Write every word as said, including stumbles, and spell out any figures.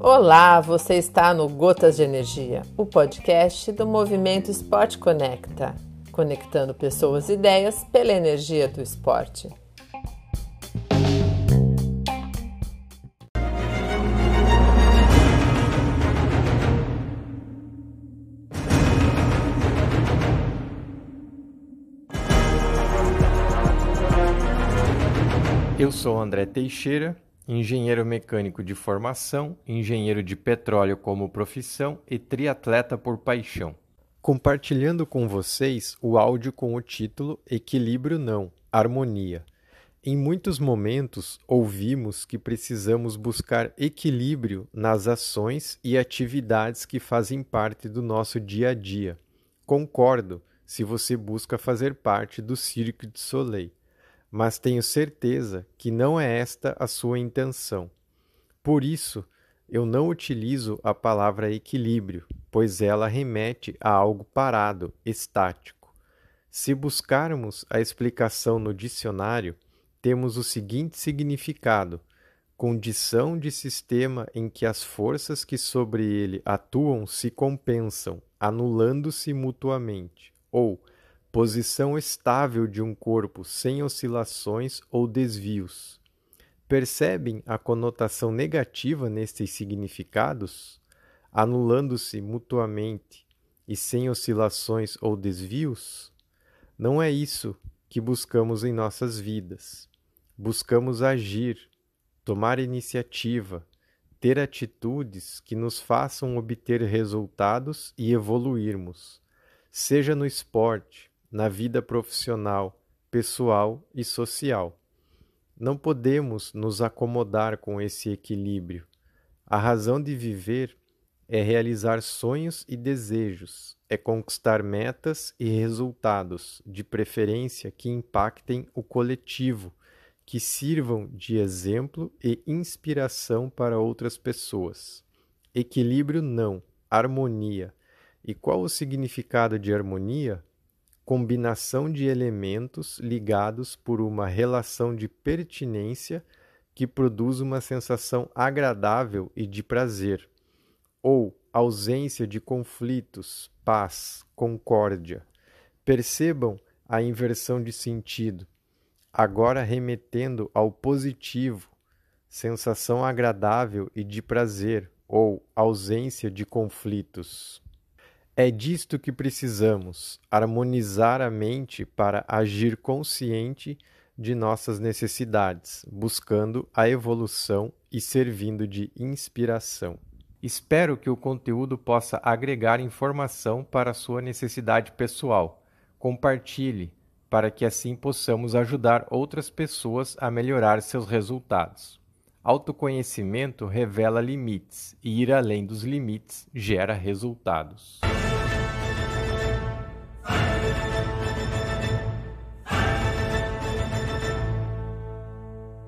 Olá, você está no Gotas de Energia, o podcast do Movimento Esporte Conecta, conectando pessoas e ideias pela energia do esporte. Eu sou André Teixeira, engenheiro mecânico de formação, engenheiro de petróleo como profissão e triatleta por paixão. Compartilhando com vocês o áudio com o título Equilíbrio não, Harmonia. Em muitos momentos, ouvimos que precisamos buscar equilíbrio nas ações e atividades que fazem parte do nosso dia a dia. Concordo se você busca fazer parte do Cirque du Soleil. Mas tenho certeza que não é esta a sua intenção. Por isso, eu não utilizo a palavra equilíbrio, pois ela remete a algo parado, estático. Se buscarmos a explicação no dicionário, temos o seguinte significado: condição de sistema em que as forças que sobre ele atuam se compensam, anulando-se mutuamente, ou posição estável de um corpo sem oscilações ou desvios. Percebem a conotação negativa nestes significados? Anulando-se mutuamente e sem oscilações ou desvios? Não é isso que buscamos em nossas vidas. Buscamos agir, tomar iniciativa, ter atitudes que nos façam obter resultados e evoluirmos, seja no esporte, na vida profissional, pessoal e social. Não podemos nos acomodar com esse equilíbrio. A razão de viver é realizar sonhos e desejos, é conquistar metas e resultados, de preferência que impactem o coletivo, que sirvam de exemplo e inspiração para outras pessoas. Equilíbrio não, harmonia. E qual o significado de harmonia? Combinação de elementos ligados por uma relação de pertinência que produz uma sensação agradável e de prazer, ou ausência de conflitos, paz, concórdia. Percebam a inversão de sentido, agora remetendo ao positivo, sensação agradável e de prazer, ou ausência de conflitos. É disto que precisamos, harmonizar a mente para agir consciente de nossas necessidades, buscando a evolução e servindo de inspiração. Espero que o conteúdo possa agregar informação para a sua necessidade pessoal. Compartilhe, para que assim possamos ajudar outras pessoas a melhorar seus resultados. Autoconhecimento revela limites e ir além dos limites gera resultados. We'll be right back.